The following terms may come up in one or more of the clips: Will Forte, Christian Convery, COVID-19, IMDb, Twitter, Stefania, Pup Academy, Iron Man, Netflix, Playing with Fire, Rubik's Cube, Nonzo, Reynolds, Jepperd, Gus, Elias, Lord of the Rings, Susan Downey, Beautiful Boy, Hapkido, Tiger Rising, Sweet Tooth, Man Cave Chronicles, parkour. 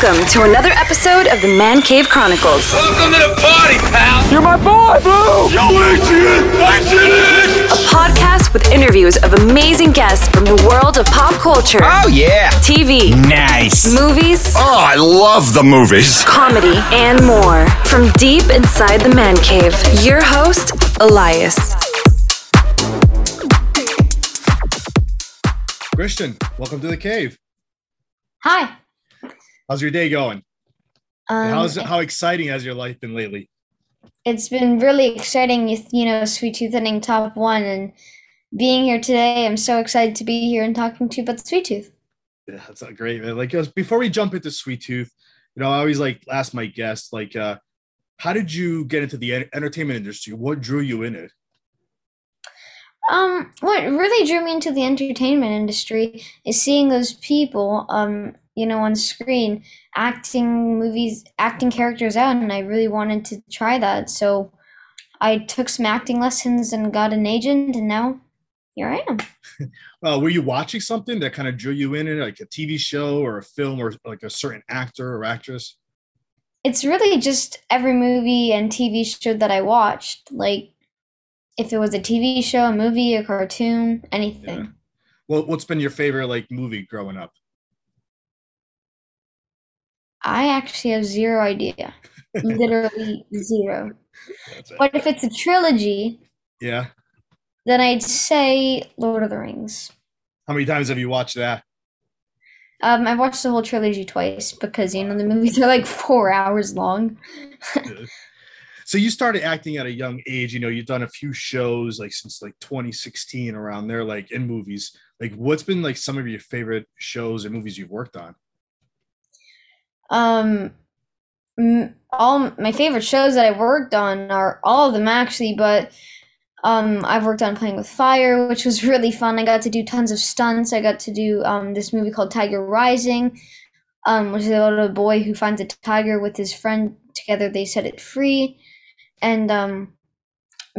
Welcome to another episode of the Man Cave Chronicles. Welcome to the party, pal! You're my boy, Blue! Yo, I did it! A podcast with interviews of amazing guests from the world of pop culture. Oh, yeah! TV. Nice. Movies. Oh, I love the movies. Comedy and more. From deep inside the Man Cave, your host, Elias. Christian, welcome to the cave. Hi. How's your day going? How exciting has your life been lately? It's been really exciting, you know, Sweet Tooth ending top one, and being here today, I'm so excited to be here and talking to you about the Sweet Tooth. Yeah, that's great, man. Like, before we jump into Sweet Tooth, you know, I always ask my guests, how did you get into the entertainment industry? What drew you in it? What really drew me into the entertainment industry is seeing those people, you know, on screen acting characters out, and I really wanted to try that. So I took some acting lessons and got an agent, and now here I am. Were you watching something that kind of drew you in, like a TV show or a film or like a certain actor or actress? It's really just every movie and TV show that I watched, like, if it was a TV show, a movie, a cartoon, anything. Yeah. Well, what's been your favorite movie growing up? I actually have zero idea. Literally zero. But if it's a trilogy, yeah, then I'd say Lord of the Rings. How many times have you watched that? I watched the whole trilogy twice because, you know, the movies are 4 hours long. So you started acting at a young age. You know, you've done a few shows since 2016 around there, in movies. What's been some of your favorite shows and movies you've worked on? All my favorite shows that I've worked on are all of them actually, but I've worked on Playing with Fire, which was really fun. I got to do tons of stunts. I got to do this movie called Tiger Rising, which is about a boy who finds a tiger with his friend. Together they set it free. And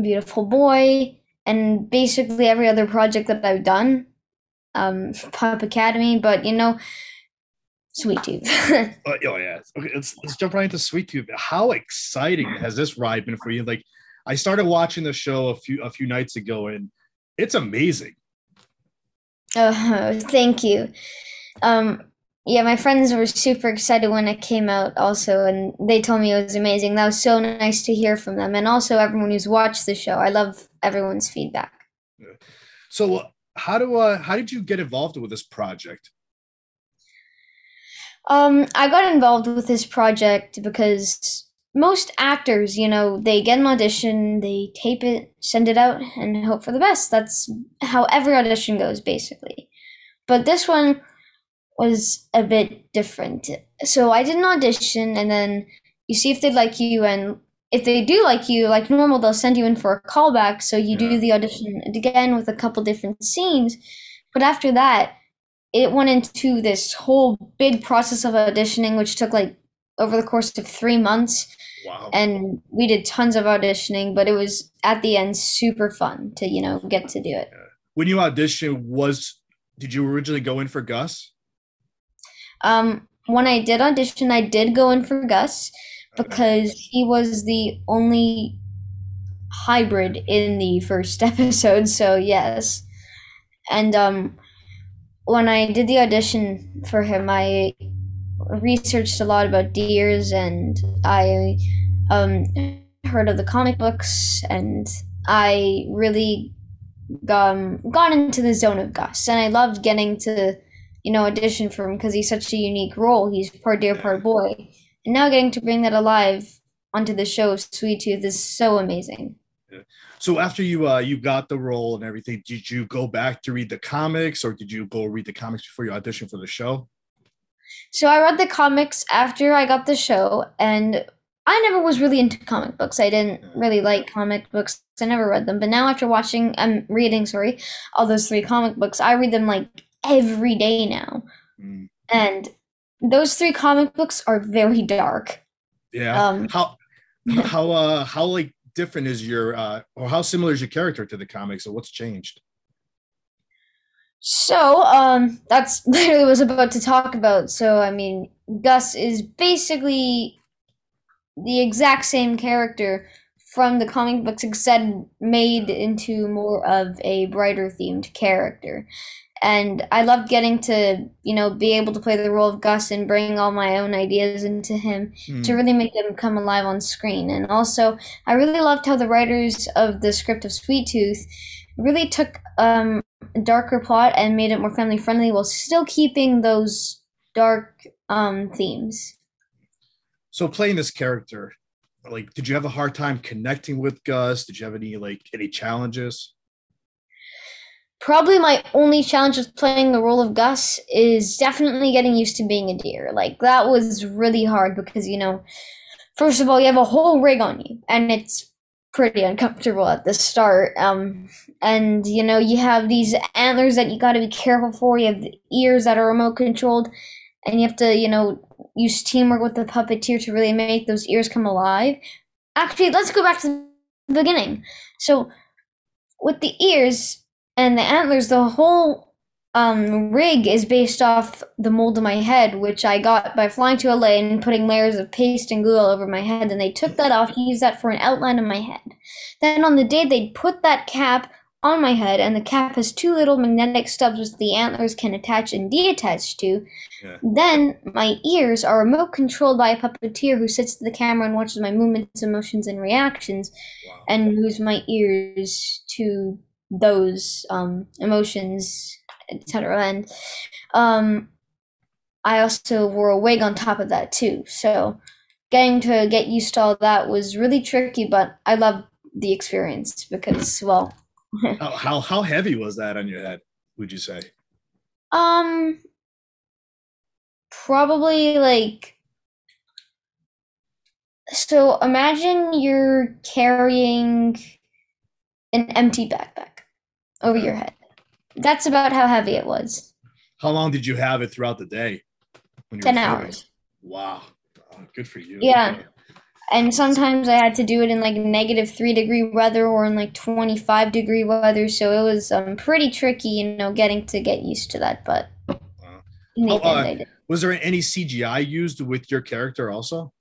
Beautiful Boy, and basically every other project that I've done, Pup Academy, but you know, Sweet Tooth. Oh yeah, okay, let's jump right into Sweet Tooth. How exciting has this ride been for you? I started watching the show a few nights ago, and it's amazing. Oh, thank you. Yeah, my friends were super excited when it came out also, and they told me it was amazing. That was so nice to hear from them, and also everyone who's watched the show. I love everyone's feedback. So how did you get involved with this project? I got involved with this project because most actors, you know, they get an audition, they tape it, send it out, and hope for the best. That's how every audition goes, basically. But this one was a bit different. So I did an audition, and then you see if they like you, and if they do like you, like normal, they'll send you in for a callback. So you do the audition again with a couple different scenes. But after that, it went into this whole big process of auditioning, which took over the course of 3 months. Wow. And we did tons of auditioning, but it was at the end super fun to, you know, get to do it. When you auditioned, did you originally go in for Gus? When I did audition, I did go in for Gus because he was the only hybrid in the first episode. So yes. And, when I did the audition for him, I researched a lot about deers, and I, heard of the comic books, and I really got into the zone of Gus, and I loved getting to, you know, audition for him because he's such a unique role. He's part deer, part boy. And now getting to bring that alive onto the show of Sweet Tooth is so amazing. Yeah. So after you got the role and everything, did you go back to read the comics, or did you go read the comics before you auditioned for the show? So I read the comics after I got the show, and I never was really into comic books. I didn't really like comic books. I never read them. But now after reading all those 3 comic books, I read them every day now. Mm. And those 3 comic books are very dark. Yeah. How different is your or how similar is your character to the comics, or what's changed? So, that's literally what I was about to talk about. So, I mean, Gus is basically the exact same character from the comic books, except made into more of a brighter themed character. And I loved getting to, you know, be able to play the role of Gus and bring all my own ideas into him to really make them come alive on screen. And also, I really loved how the writers of the script of Sweet Tooth really took a darker plot and made it more family friendly while still keeping those dark themes. So playing this character, like, did you have a hard time connecting with Gus? Did you have any challenges? Probably my only challenge with playing the role of Gus is definitely getting used to being a deer. Like, that was really hard because, you know, first of all, you have a whole rig on you, and it's pretty uncomfortable at the start. And, you know, you have these antlers that you got to be careful for. You have the ears that are remote controlled, and you have to, you know, use teamwork with the puppeteer to really make those ears come alive. Actually, let's go back to the beginning. So with the ears and the antlers, the whole rig is based off the mold of my head, which I got by flying to LA and putting layers of paste and glue all over my head. And they took that off to use that for an outline of my head. Then on the day, they put that cap on my head, and the cap has two little magnetic stubs which the antlers can attach and deattach to. Yeah. Then my ears are remote controlled by a puppeteer who sits to the camera and watches my movements, emotions, and reactions, and moves my ears to those emotions, etc. And I also wore a wig on top of that too, so getting to get used to all that was really tricky, but I loved the experience because, well, how heavy was that on your head, would you say? Probably like, so imagine you're carrying an empty backpack over your head. That's about how heavy it was. How long did you have it throughout the day? 10 hours. Wow. Oh, good for you. Yeah. And sometimes I had to do it in like -3 degree weather or in like 25 degree weather. So it was pretty tricky, you know, getting to get used to that. But in the end, I did. Was there any CGI used with your character also?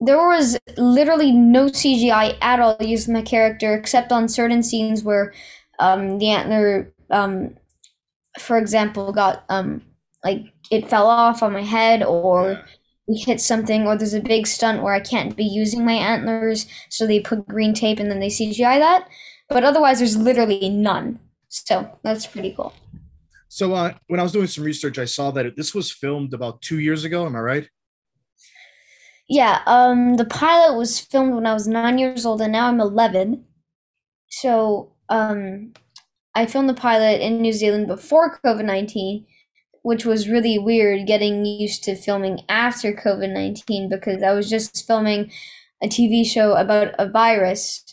There was literally no CGI at all used in my character, except on certain scenes where the antler, for example, got like it fell off on my head, or we hit something, or there's a big stunt where I can't be using my antlers, so they put green tape and then they CGI that. But otherwise, there's literally none. So that's pretty cool. So when I was doing some research, I saw that this was filmed about 2 years ago. Am I right? Yeah, the pilot was filmed when I was 9 years old, and now I'm 11. So I filmed the pilot in New Zealand before COVID-19, which was really weird getting used to filming after COVID-19, because I was just filming a TV show about a virus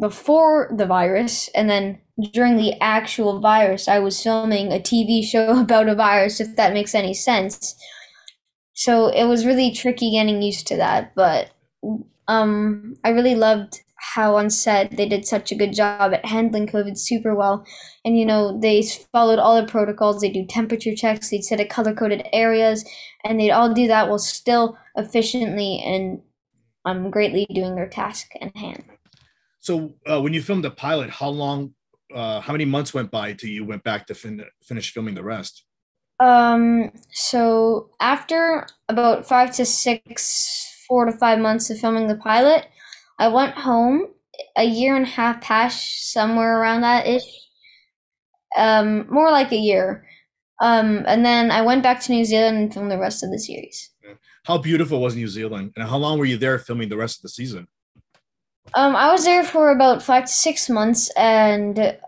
before the virus, and then during the actual virus, I was filming a TV show about a virus, if that makes any sense. So it was really tricky getting used to that, but I really loved how on set they did such a good job at handling COVID super well. And, you know, they followed all the protocols. They do temperature checks. They'd set a color-coded areas, and they'd all do that while still efficiently and greatly doing their task in hand. So when you filmed the pilot, how long, how many months went by till you went back to finish filming the rest? So after about 4 to 5 months of filming the pilot, I went home. A year and a half passed, somewhere around that ish. More like a year. And then I went back to New Zealand and filmed the rest of the series. How beautiful was New Zealand? And how long were you there filming the rest of the season? I was there for about 5 to 6 months, and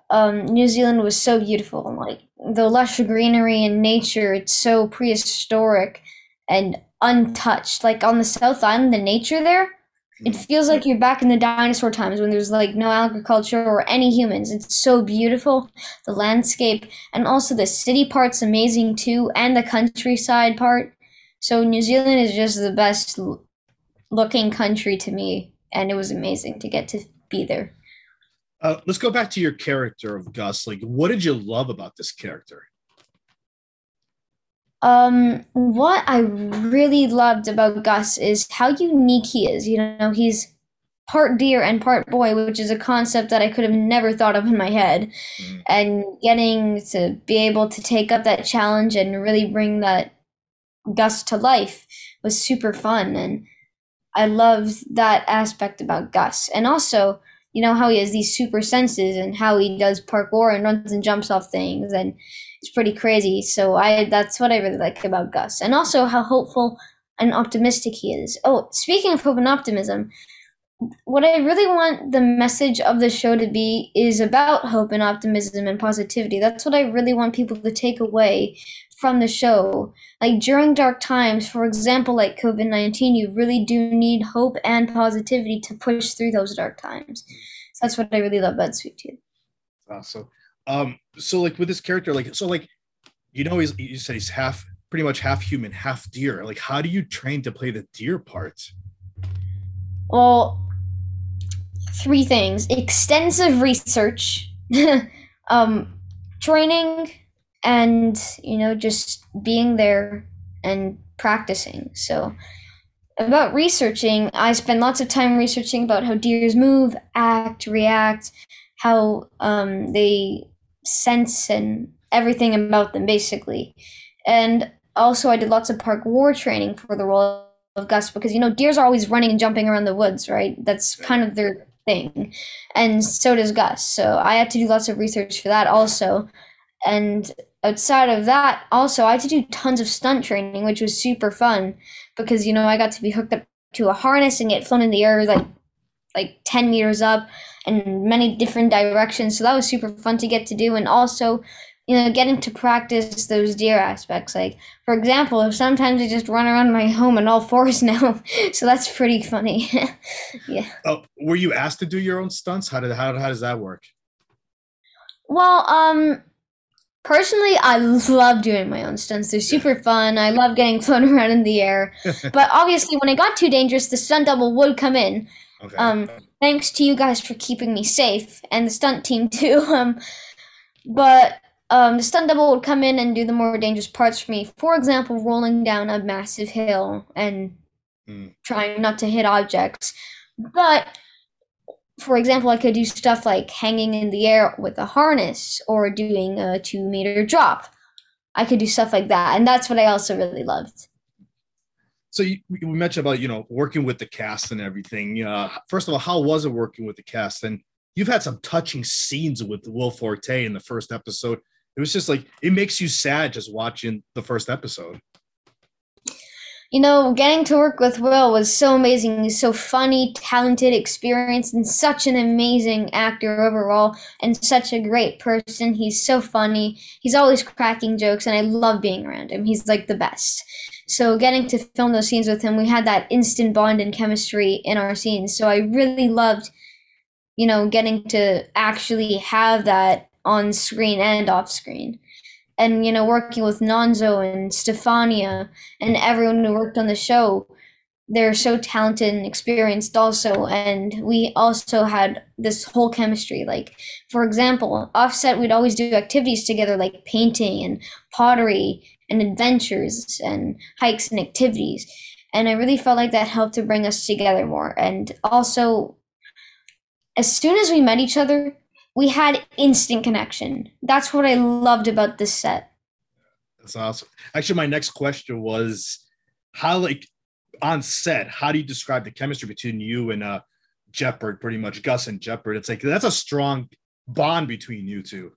New Zealand was so beautiful. Like, the lush greenery and nature, it's so prehistoric and untouched. Like, on the South Island, the nature there, it feels like you're back in the dinosaur times when there's like no agriculture or any humans. It's so beautiful, the landscape, and also the city part's amazing too, and the countryside part. So New Zealand is just the best looking country to me, and it was amazing to get to be there. Let's go back to your character of Gus. Like, what did you love about this character? What I really loved about Gus is how unique he is. You know, he's part deer and part boy, which is a concept that I could have never thought of in my head. Mm. And getting to be able to take up that challenge and really bring that Gus to life was super fun. And I loved that aspect about Gus. And also, you know, how he has these super senses and how he does parkour and runs and jumps off things, and it's pretty crazy. So that's what I really like about Gus, and also how hopeful and optimistic he is. Oh, speaking of hope and optimism, what I really want the message of the show to be is about hope and optimism and positivity. That's what I really want people to take away from the show. Like, during dark times, for example, like COVID-19, you really do need hope and positivity to push through those dark times. So that's what I really love about Sweet Tooth. Awesome. So like with this character, like, so like, you know, you said he's half, pretty much half human, half deer. Like, how do you train to play the deer part? Well, three things: extensive research, training, and, you know, just being there and practicing. So about researching, I spend lots of time researching about how deers move, act, react, how they sense and everything about them, basically. And also I did lots of parkour training for the role of Gus, because, you know, deers are always running and jumping around the woods, right? That's kind of their thing. And so does Gus. So I had to do lots of research for that also. And outside of that, also, I had to do tons of stunt training, which was super fun because, you know, I got to be hooked up to a harness and get flown in the air like 10 meters up and many different directions. So that was super fun to get to do. And also, you know, getting to practice those deer aspects. Like, for example, sometimes I just run around my home on all fours now. So that's pretty funny. Yeah. Oh, were you asked to do your own stunts? How does that work? Well, personally, I love doing my own stunts. They're super fun. I love getting flown around in the air. But obviously, when it got too dangerous, the stunt double would come in. Okay. Thanks to you guys for keeping me safe, and the stunt team too. The stunt double would come in and do the more dangerous parts for me. For example, rolling down a massive hill and trying not to hit objects. But for example, I could do stuff like hanging in the air with a harness or doing a 2-meter drop. I could do stuff like that. And that's what I also really loved. So you mentioned about, you know, working with the cast and everything. First of all, how was it working with the cast? And you've had some touching scenes with Will Forte in the first episode. It was just like, it makes you sad just watching the first episode. You know, getting to work with Will was so amazing. He's so funny, talented, experienced, and such an amazing actor overall, and such a great person. He's so funny. He's always cracking jokes, and I love being around him. He's like the best. So getting to film those scenes with him, we had that instant bond and chemistry in our scenes. So I really loved, you know, getting to actually have that on screen and off screen. And, you know, working with Nonzo and Stefania and everyone who worked on the show, they're so talented and experienced also. And we also had this whole chemistry. Like, for example, offset, we'd always do activities together, like painting and pottery and adventures and hikes and activities. And I really felt like that helped to bring us together more. And also, as soon as we met each other, we had instant connection. That's what I loved about this set. That's awesome. Actually, my next question was, how, like, on set, how do you describe the chemistry between you and Jepperd, pretty much Gus and Jepperd? It's like, that's a strong bond between you two.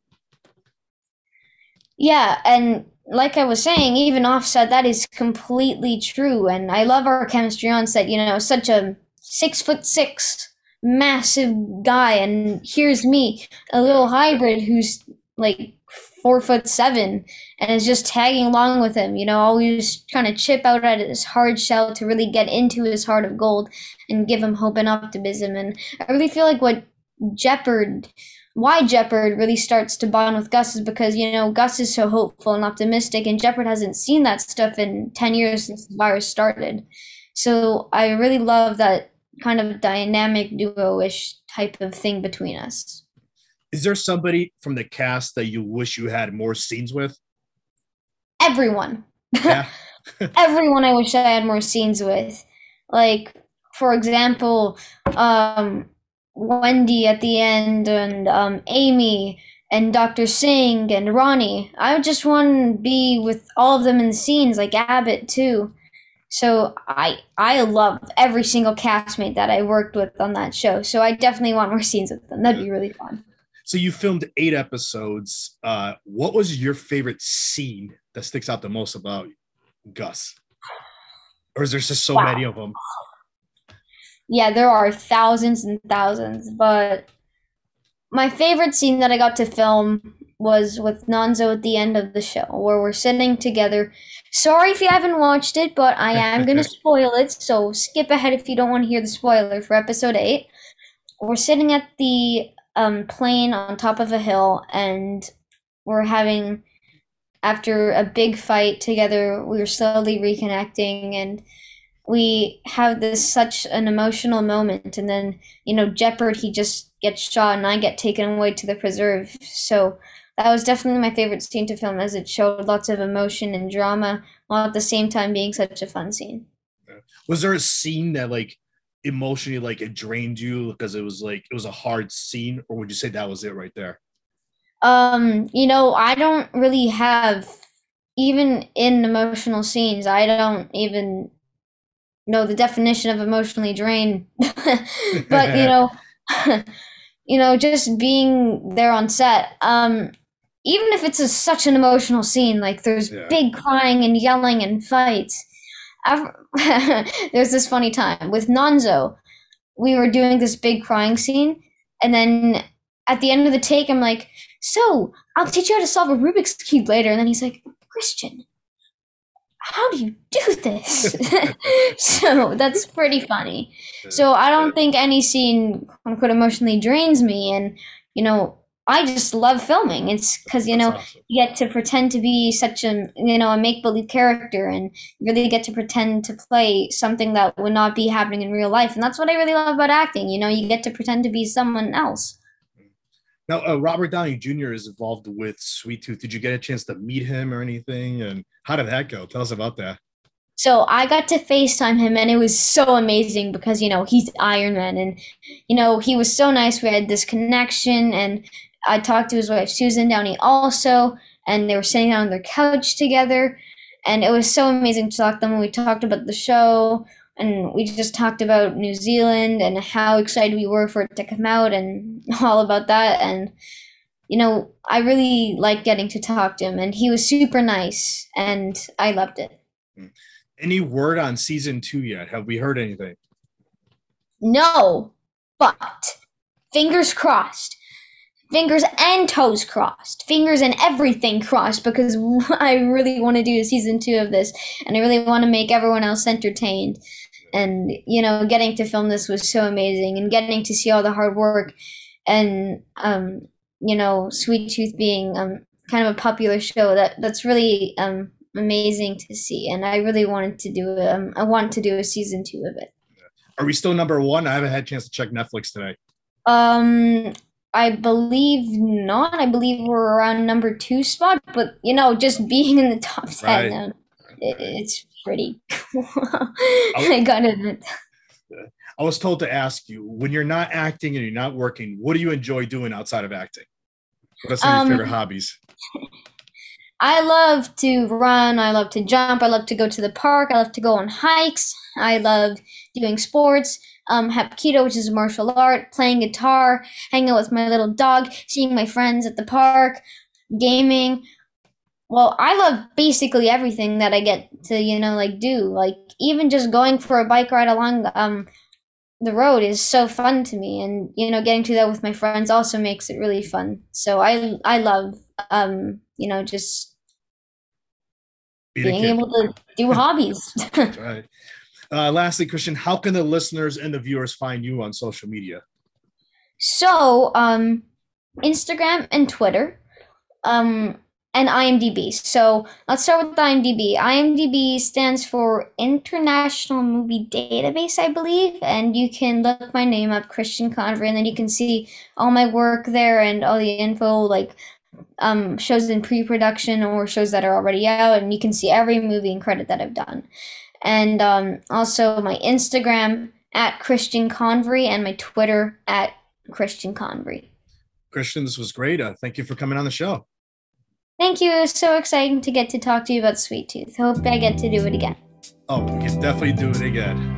Yeah, and like I was saying, even off set, that is completely true. And I love our chemistry on set. You know, such a 6'6" massive guy, and here's me, a little hybrid who's like 4'7", and is just tagging along with him, you know, always trying to chip out at his hard shell to really get into his heart of gold and give him hope and optimism. And I really feel like why Jepperd really starts to bond with Gus is because, you know, Gus is so hopeful and optimistic, and Jepperd hasn't seen that stuff in 10 years since the virus started. So I really love that kind of dynamic duo-ish type of thing between us. Is there somebody from the cast that you wish you had more scenes with? Everyone. Yeah. Everyone I wish I had more scenes with. Like, for example, Wendy at the end, and Amy and Dr. Singh and Ronnie. I just want to be with all of them in the scenes, like Abbott too. So I love every single castmate that I worked with on that show. So I definitely want more scenes with them. That'd be really fun. So you filmed 8 episodes. What was your favorite scene that sticks out the most about Gus? Or is there just so many of them? Yeah, there are thousands and thousands. But my favorite scene that I got to film was with Nonzo at the end of the show, where we're sitting together. Sorry if you haven't watched it, but I am going to spoil it, so skip ahead if you don't want to hear the spoiler for episode 8. We're sitting at the plane on top of a hill, and we're having, after a big fight together, we were slowly reconnecting, and we have this such an emotional moment. And then, you know, Jepperd, he just gets shot, and I get taken away to the preserve. So that was definitely my favorite scene to film, as it showed lots of emotion and drama, while at the same time being such a fun scene. Was there a scene that, like, emotionally, like, it drained you because it was like, it was a hard scene, or would you say that was it right there? You know, I don't really have, even in emotional scenes, I don't even know the definition of emotionally drained. But, you know, you know, just being there on set, even if it's such an emotional scene, like there's big crying and yelling and fights. There's this funny time with Nonzo. We were doing this big crying scene, and then at the end of the take, I'm like, so I'll teach you how to solve a Rubik's Cube later. And then he's like, Christian, how do you do this? So that's pretty funny. So I don't think any scene, quote unquote, emotionally drains me. And, you know, I just love filming. It's because, you know, you get to pretend to be such a, you know, a make-believe character, and really get to pretend to play something that would not be happening in real life. And that's what I really love about acting. You know, you get to pretend to be someone else. Now, Robert Downey Jr. is involved with Sweet Tooth. Did you get a chance to meet him or anything? And how did that go? Tell us about that. So I got to FaceTime him, and it was so amazing because, you know, he's Iron Man, and, you know, he was so nice. We had this connection, and I talked to his wife, Susan Downey, also, and they were sitting down on their couch together, and it was so amazing to talk to them. And we talked about the show, and we just talked about New Zealand and how excited we were for it to come out and all about that. And, you know, I really liked getting to talk to him, and he was super nice, and I loved it. Any word on season 2 yet? Have we heard anything? No, but fingers crossed. Fingers and toes crossed. Fingers and everything crossed, because I really want to do a season 2 of this, and I really want to make everyone else entertained. And, you know, getting to film this was so amazing, and getting to see all the hard work, and, you know, Sweet Tooth being kind of a popular show, that's really amazing to see. And I really wanted to do I want to do a season 2 of it. Are we still number 1? I haven't had a chance to check Netflix today. I believe not. I believe we're around number 2 spot, but, you know, just being in the top 10, right, it's pretty cool. I got it. I was told to ask you, when you're not acting and you're not working, what do you enjoy doing outside of acting? What are some of your favorite hobbies? I love to run. I love to jump. I love to go to the park. I love to go on hikes. I love doing sports. Hapkido, which is a martial art, playing guitar, hanging out with my little dog, seeing my friends at the park, gaming. Well, I love basically everything that I get to, you know, like, do. Like, even just going for a bike ride along the road is so fun to me, and, you know, getting to that with my friends also makes it really fun. So I love, you know, just being able to do hobbies. That's right. Lastly, Christian, how can the listeners and the viewers find you on social media? So, Instagram and Twitter. and IMDb. So let's start with IMDb. IMDb stands for International Movie Database, I believe. And you can look my name up, Christian Convery, and then you can see all my work there and all the info, like shows in pre-production or shows that are already out. And you can see every movie and credit that I've done. And also my Instagram at Christian Convery and my Twitter at Christian Convery. Christian, this was great. Thank you for coming on the show. Thank you. It was so exciting to get to talk to you about Sweet Tooth. Hope I get to do it again. Oh, we can definitely do it again.